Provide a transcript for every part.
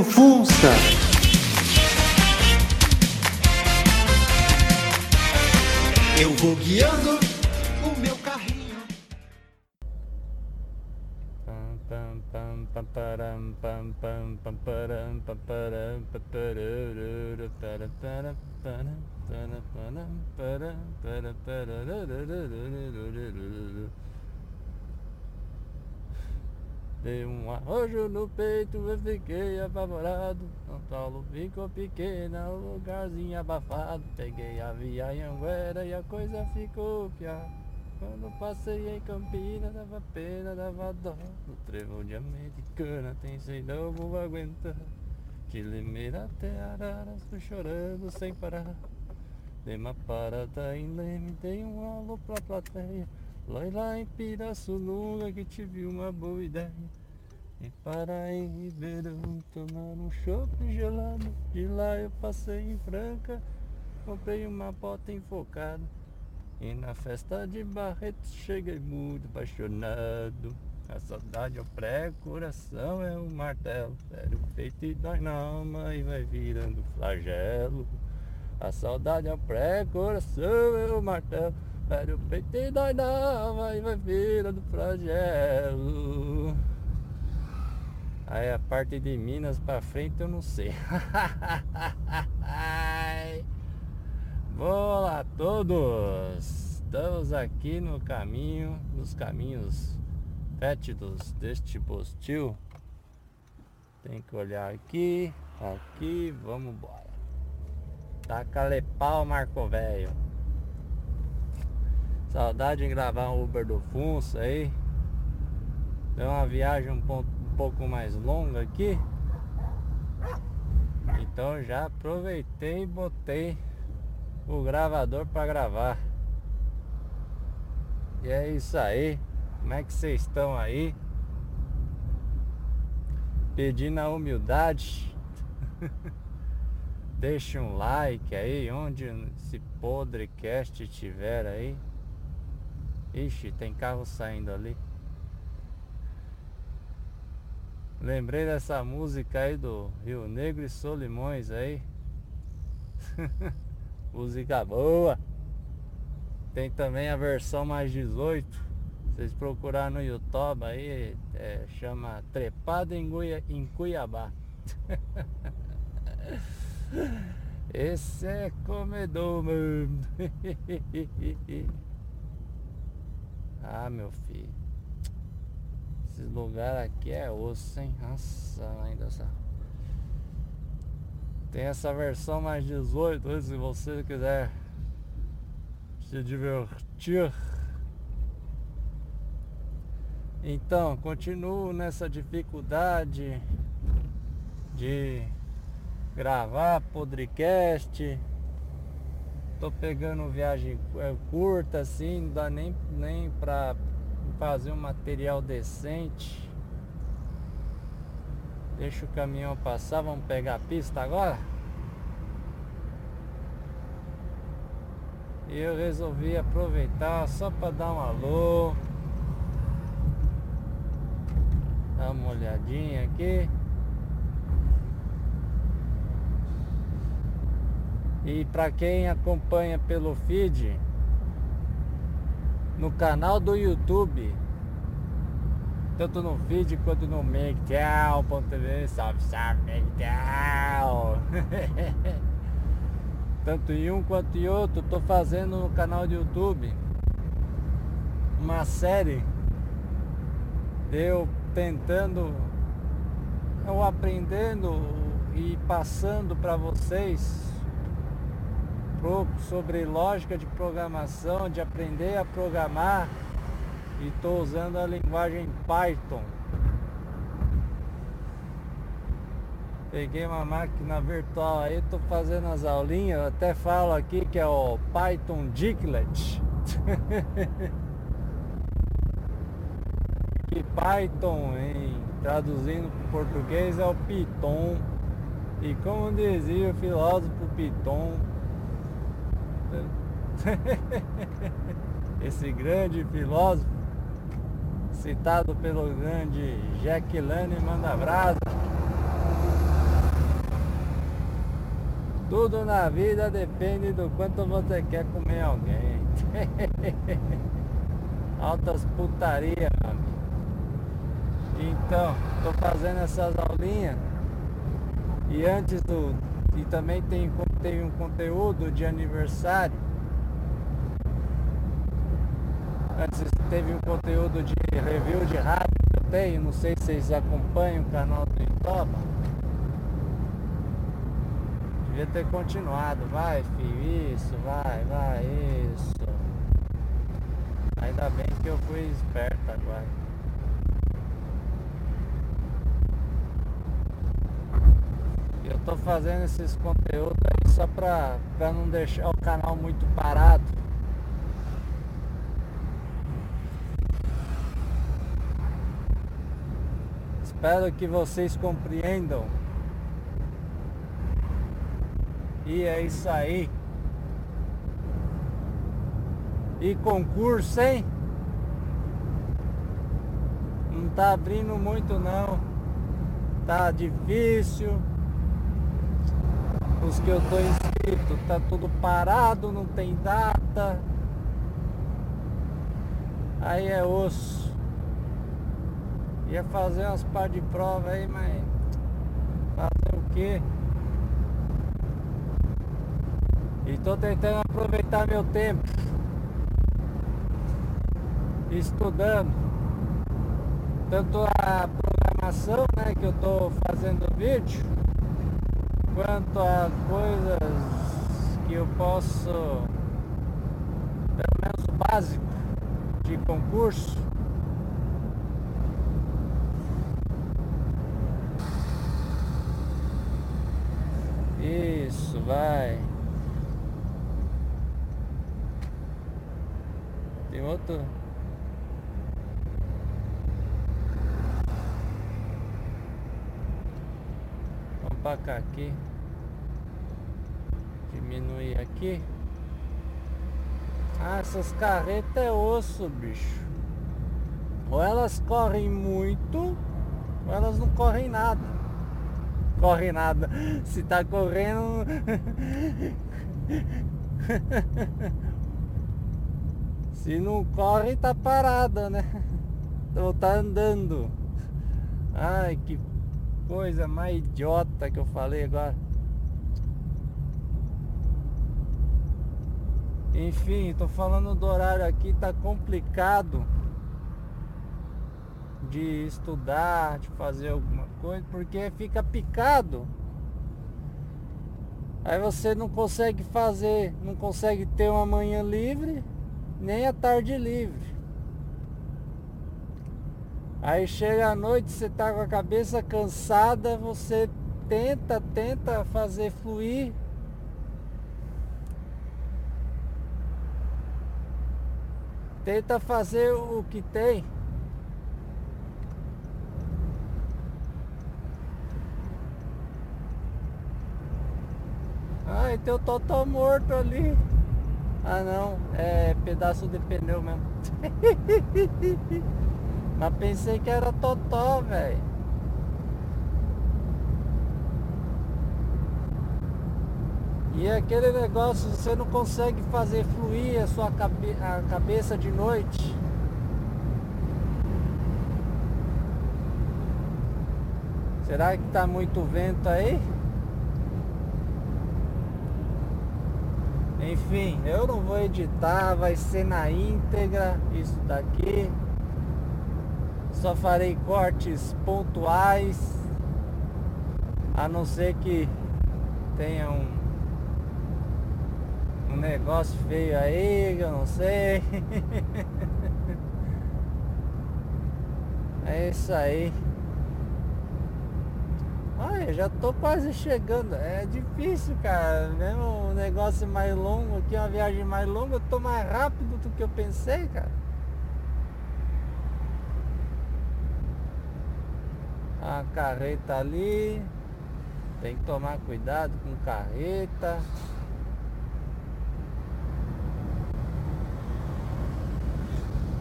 do Funça. Eu vou guiando o meu carrinho. Dei um arrojo no peito, eu fiquei apavorado. São Paulo ficou pequena, um lugarzinho abafado. Peguei a via Anhanguera e a coisa ficou pior. Quando passei em Campinas, dava pena, dava dó. No trevo de Americana, tem sei não vou aguentar. De Limeira até Araras, tô chorando sem parar. Dei uma parada em Leme, dei um alô pra plateia. Lá em Pirassununga que tive uma boa ideia. E parar em Ribeirão, tomar um chope gelado. De lá eu passei em Franca, comprei uma bota enfocada. E na festa de Barretos cheguei muito apaixonado. A saudade é o prego, o coração é o martelo. Pera o peito e dói na alma e vai virando flagelo. A saudade é o prego, o coração é o martelo. Pera o peito e dói na alma e vai virando flagelo. Aí a parte de Minas pra frente eu não sei. Olá a todos! Estamos aqui no caminho, nos caminhos fétidos deste postil. Tem que olhar aqui, aqui, vamos embora. Taca-lhe pau, Marco Velho. Saudade de gravar um Uber do Funça aí. Deu uma viagem um pouco mais longa aqui. Então já aproveitei e botei o gravador para gravar. E é isso aí. Como é que vocês estão aí? Pedindo a humildade. Deixa um like aí onde esse podcast estiver aí. Ixi, tem carro saindo ali. Lembrei dessa música aí do Rio Negro e Solimões aí. Música boa. Tem também a versão mais 18. Vocês procurarem no Iutoba aí, chama Trepada em Cuiabá. Esse é comedor, mano. Ah, meu filho, esse lugar aqui é osso, hein? Nossa, ainda sabe. Tem essa versão mais 18, se você quiser se divertir. Então, continuo nessa dificuldade de gravar podcast. Tô pegando viagem curta assim, não dá nem pra fazer um material decente. Deixa o caminhão passar, vamos pegar a pista agora. E eu resolvi aproveitar só para dar um alô. Dá uma olhadinha aqui. E para quem acompanha pelo feed, no canal do YouTube, tanto no feed quanto no mgtow.tv. Salve, mgtow. Tanto em um quanto em outro, tô fazendo no canal do YouTube uma série eu tentando, eu aprendendo e passando para vocês sobre lógica de programação, de aprender a programar. E estou usando a linguagem Python. Peguei uma máquina virtual aí, estou fazendo as aulinhas. Eu até falo aqui que é o Python Dicklet. E Python, traduzindo para o português, é o Piton. E como dizia o filósofo Piton, esse grande filósofo, citado pelo grande Jack Lane Mandabrasa, Tudo na vida depende do quanto você quer comer alguém. Altas putaria, meu amigo. Então, tô fazendo essas aulinhas. E antes do... E também tem um conteúdo de aniversário. Antes teve um conteúdo de review de rádio que eu tenho. Não sei se vocês acompanham o canal do Iutoba. Devia ter continuado, vai filho, isso, vai, isso. Ainda bem que eu fui esperto agora. Eu tô fazendo esses conteúdos aí só pra não deixar o canal muito parado. Espero que vocês compreendam. E é isso aí. E concurso, hein? Não tá abrindo muito não. Tá difícil. Os que eu tô inscrito, tá tudo parado, não tem data. Aí é osso. Ia fazer umas par de prova aí, mas fazer o quê? E tô tentando aproveitar meu tempo estudando tanto a programação, né, que eu tô fazendo vídeo, quanto a coisas que eu posso, pelo menos o básico de concurso. Isso, vai. Tem outro? Vamos pra cá aqui. Diminuir aqui. Ah, essas carretas é osso, bicho. Ou elas correm muito, ou elas não correm nada. Correm nada. Se tá correndo... Se não corre, tá parada, né? Ou tá andando. Ai, que coisa mais idiota que eu falei agora. Enfim, tô falando do horário aqui, tá complicado de estudar, de fazer alguma coisa, porque fica picado. Aí você não consegue fazer, não consegue ter uma manhã livre. Nem a tarde livre. Aí chega a noite, você tá com a cabeça cansada, você tenta fazer fluir. Tenta fazer o que tem. Ai, tem o totó morto ali. Ah não, é pedaço de pneu mesmo. Mas pensei que era totó, velho. E é aquele negócio, você não consegue fazer fluir a sua a cabeça de noite. Será que tá muito vento aí? Enfim, eu não vou editar, vai ser na íntegra isso daqui. Só farei cortes pontuais, a não ser que tenha um negócio feio aí, eu não sei. É isso aí. Olha, já tô quase chegando. É difícil, cara. Mesmo um negócio mais longo aqui, uma viagem mais longa, eu tô mais rápido do que eu pensei, cara. A carreta ali. Tem que tomar cuidado com carreta.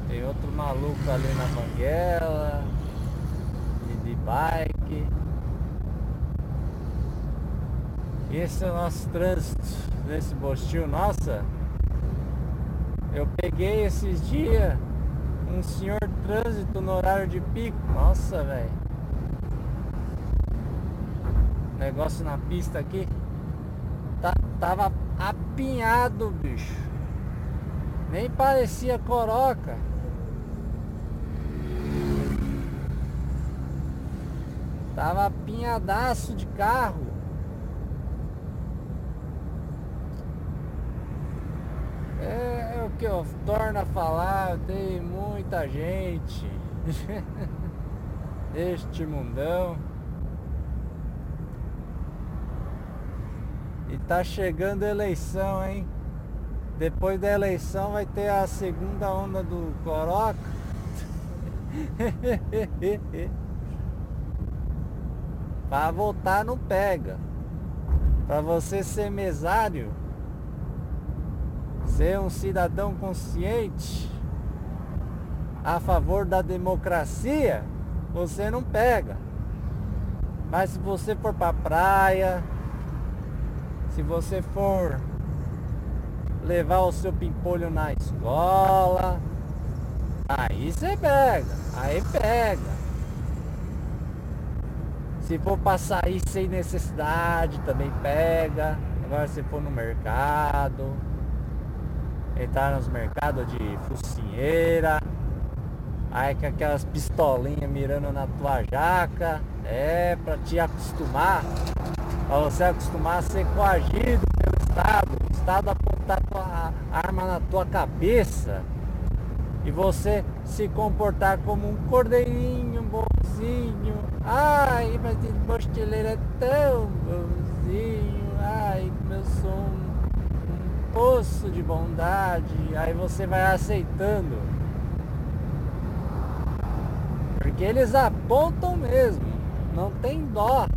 Tem outro maluco ali na banguela. De bike. Esse é o nosso trânsito desse postinho. Nossa, eu peguei esses dias um senhor trânsito no horário de pico. Nossa, velho, negócio na pista aqui tava apinhado, bicho. Nem parecia coroca. Tava apinhadaço de carro. É o que eu torno a falar, tem muita gente este mundão. E tá chegando a eleição, hein? Depois da eleição vai ter a segunda onda do coroca. Pra votar não pega. Pra você ser mesário, ser um cidadão consciente a favor da democracia, você não pega. Mas se você for pra praia, se você for levar o seu pimpolho na escola, aí você pega, aí pega. Se for pra sair sem necessidade, também pega. Agora se for no mercado, entrar nos mercados de focinheira, aí com aquelas pistolinhas mirando na tua jaca, é pra te acostumar, pra você acostumar a ser coagido pelo Estado. O Estado apontar tua arma na tua cabeça e você se comportar como um cordeirinho bonzinho. Ai, mas esse mochileiro é tão bonzinho. Ai, eu sou um poço de bondade. Aí você vai aceitando, porque eles apontam mesmo, não tem dó.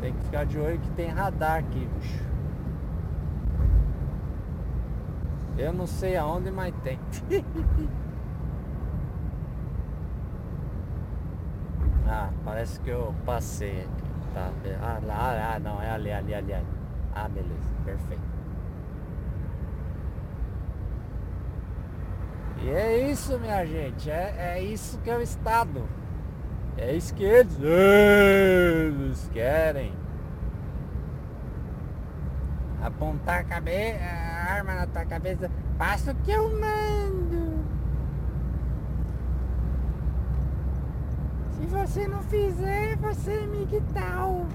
Tem que ficar de olho que tem radar aqui, bicho. Eu não sei aonde, mas tem. Ah, parece que eu passei aqui, tá? Ah, não, é ali. Ah, beleza, perfeito. E é isso, minha gente, é isso que é o Estado. É isso que eles querem. Apontar a arma na tua cabeça. Faça o que eu mando. Se você não fizer, você é mgtow.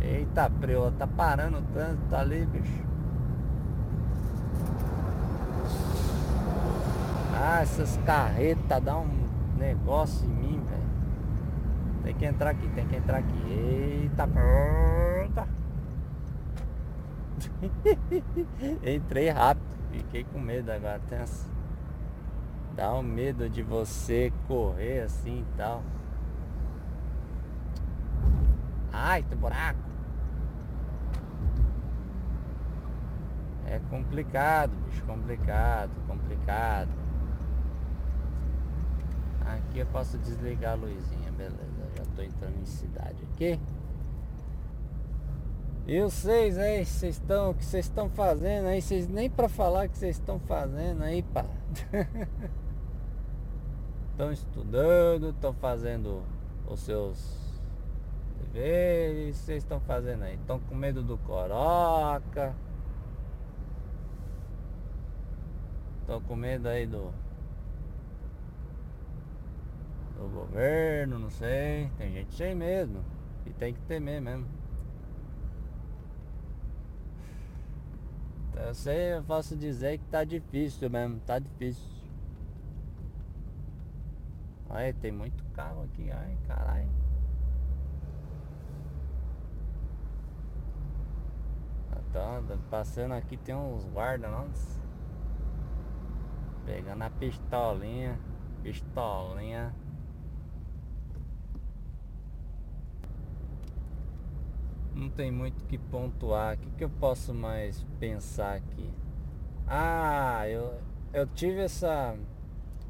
Eita, preula, tá parando o trânsito ali, bicho. Ah, essas carretas dão um negócio em mim, velho. Tem que entrar aqui. Eita, puta. Entrei rápido, fiquei com medo agora. Dá um medo de você correr assim e tal. Ai, tem buraco. É complicado, bicho. Complicado. Aqui eu posso desligar a luzinha, beleza. Já tô entrando em cidade aqui. E vocês aí, o que vocês estão fazendo aí? Vocês nem pra falar o que vocês estão fazendo aí, pá. Estão estudando, estão fazendo os seus deveres. Vocês estão fazendo aí? Estão com medo do coroca? Estão com medo aí do governo, não sei. Tem gente sem medo e tem que temer mesmo. Eu sei, eu posso dizer que tá difícil mesmo, tá difícil. Olha, tem muito carro aqui, ai, caralho. Então, passando aqui tem uns guardas, nossa, pegando a pistolinha. Não tem muito o que pontuar. O que eu posso mais pensar aqui? Ah, eu tive essa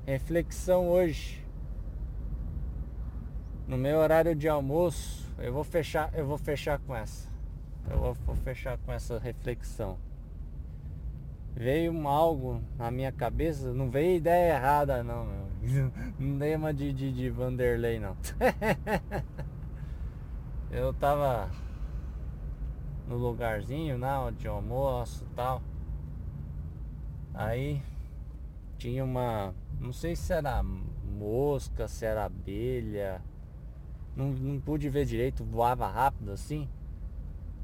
reflexão hoje. No meu horário de almoço, eu vou fechar com essa reflexão. Veio algo na minha cabeça, não veio ideia errada não, meu. Não dei uma de Vanderlei não. Eu tava no lugarzinho lá de almoço e tal. Aí tinha uma, não sei se era mosca, se era abelha, não pude ver direito, voava rápido assim,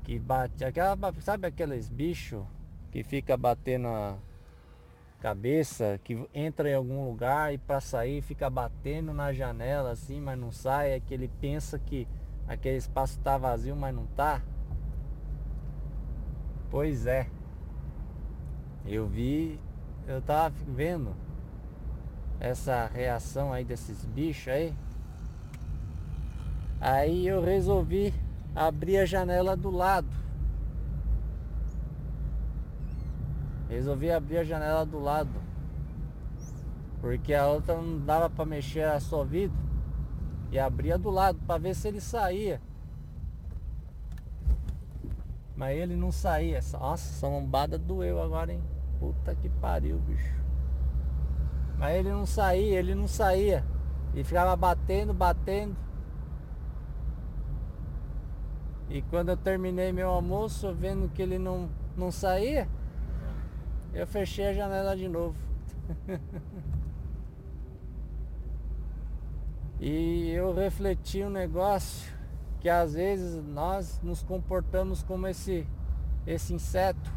que bate, aquela, sabe aqueles bichos que fica batendo a cabeça, que entra em algum lugar e pra sair fica batendo na janela assim, mas não sai, é que ele pensa que aquele espaço tá vazio, mas não tá. Pois é, eu tava vendo essa reação aí desses bichos aí. Aí eu resolvi abrir a janela do lado. Porque a outra não dava pra mexer, era só vidro. E abria do lado pra ver se ele saía. Mas ele não saía. Nossa, essa lombada doeu agora, hein? Puta que pariu, bicho. Mas ele não saía. E ficava batendo. E quando eu terminei meu almoço, vendo que ele não saía, eu fechei a janela de novo. E eu refleti um negócio, que às vezes nós nos comportamos como esse inseto.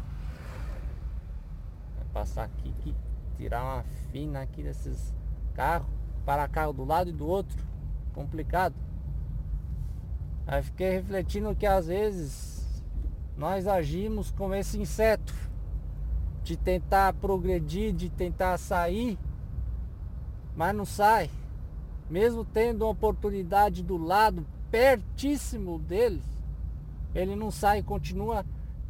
Vai passar aqui, tirar uma fina aqui desses carros, parar carro do lado e do outro, complicado. Aí fiquei refletindo que às vezes nós agimos como esse inseto, de tentar progredir, de tentar sair, mas não sai. Mesmo tendo uma oportunidade do lado, pertíssimo dele, ele não sai, continua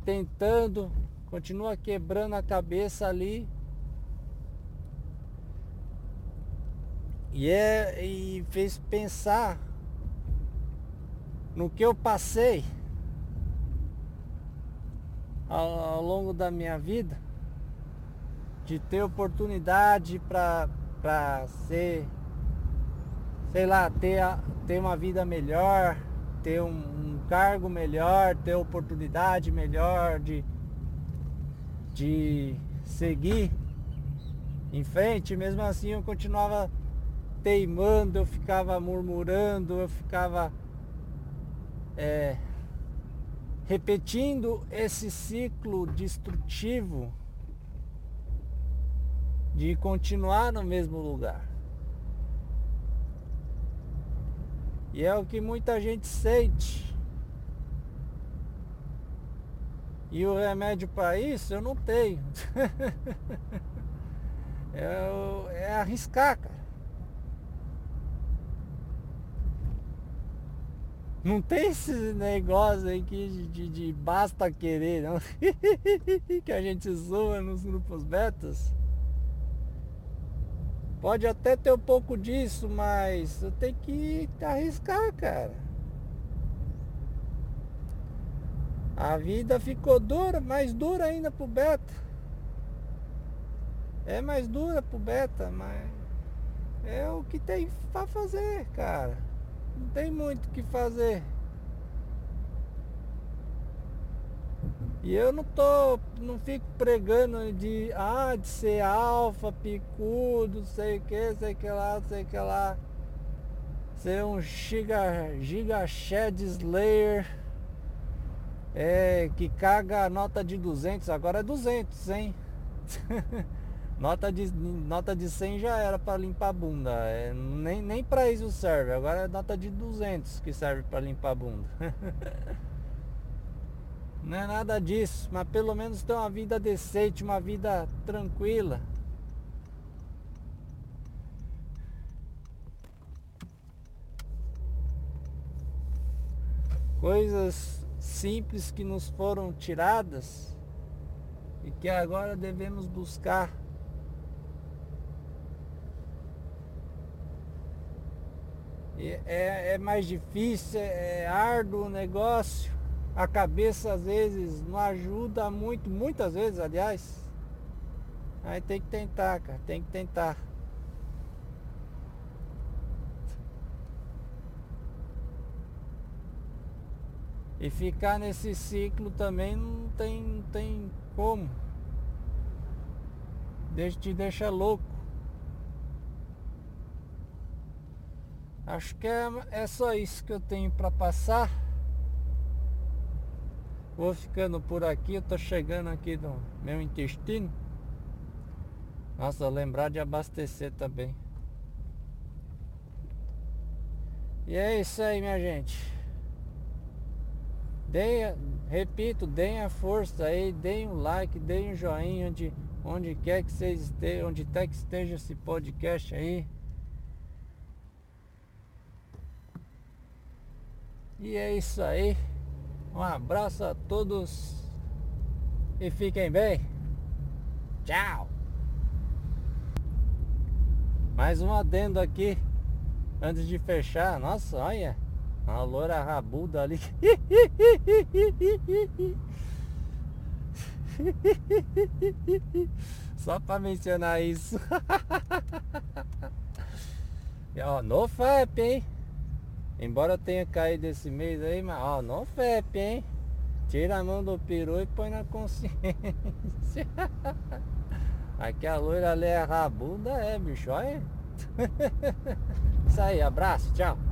tentando, continua quebrando a cabeça ali. E fez pensar no que eu passei ao longo da minha vida, de ter oportunidade para ser, sei lá, ter uma vida melhor, ter um cargo melhor, ter oportunidade melhor de seguir em frente. Mesmo assim eu continuava teimando, eu ficava murmurando, eu ficava repetindo esse ciclo destrutivo de continuar no mesmo lugar. E é o que muita gente sente. E o remédio para isso eu não tenho. É arriscar, cara. Não tem esse negócio aí de basta querer, não. Que a gente zoa nos grupos betas. Pode até ter um pouco disso, mas eu tenho que arriscar, cara. A vida ficou dura, mais dura ainda pro beta. É mais dura pro beta, mas é o que tem pra fazer, cara. Não tem muito o que fazer. E eu não fico pregando de ser alfa, picudo, sei o que lá, ser um giga shed slayer, que caga a nota de 200, agora é 200, hein? nota de 100 já era pra limpar a bunda, nem pra isso serve, agora é nota de 200 que serve pra limpar a bunda. Não é nada disso, mas pelo menos ter uma vida decente, uma vida tranquila. Coisas simples que nos foram tiradas e que agora devemos buscar. é mais difícil, é árduo o negócio, a cabeça às vezes não ajuda muito, muitas vezes, aliás. Aí tem que tentar, cara, tem que tentar. E ficar nesse ciclo também não tem como. Te deixa louco. Acho que é só isso que eu tenho para passar. Vou ficando por aqui, eu tô chegando aqui no meu intestino. Nossa, lembrar de abastecer também. E é isso aí, minha gente. Deem a força aí, deem um like, deem um joinha onde quer que vocês estejam, onde até que esteja esse podcast aí. E é isso aí. Um abraço a todos e fiquem bem. Tchau. Mais um adendo aqui antes de fechar. Nossa, olha, uma loura rabuda ali. Só para mencionar isso. E, ó, no FAP, hein? Embora tenha caído esse mês aí, mas ó, não FEP, hein? Tira a mão do peru e põe na consciência. Aqui a loira ali é rabuda, bicho, olha. Isso aí, abraço, tchau.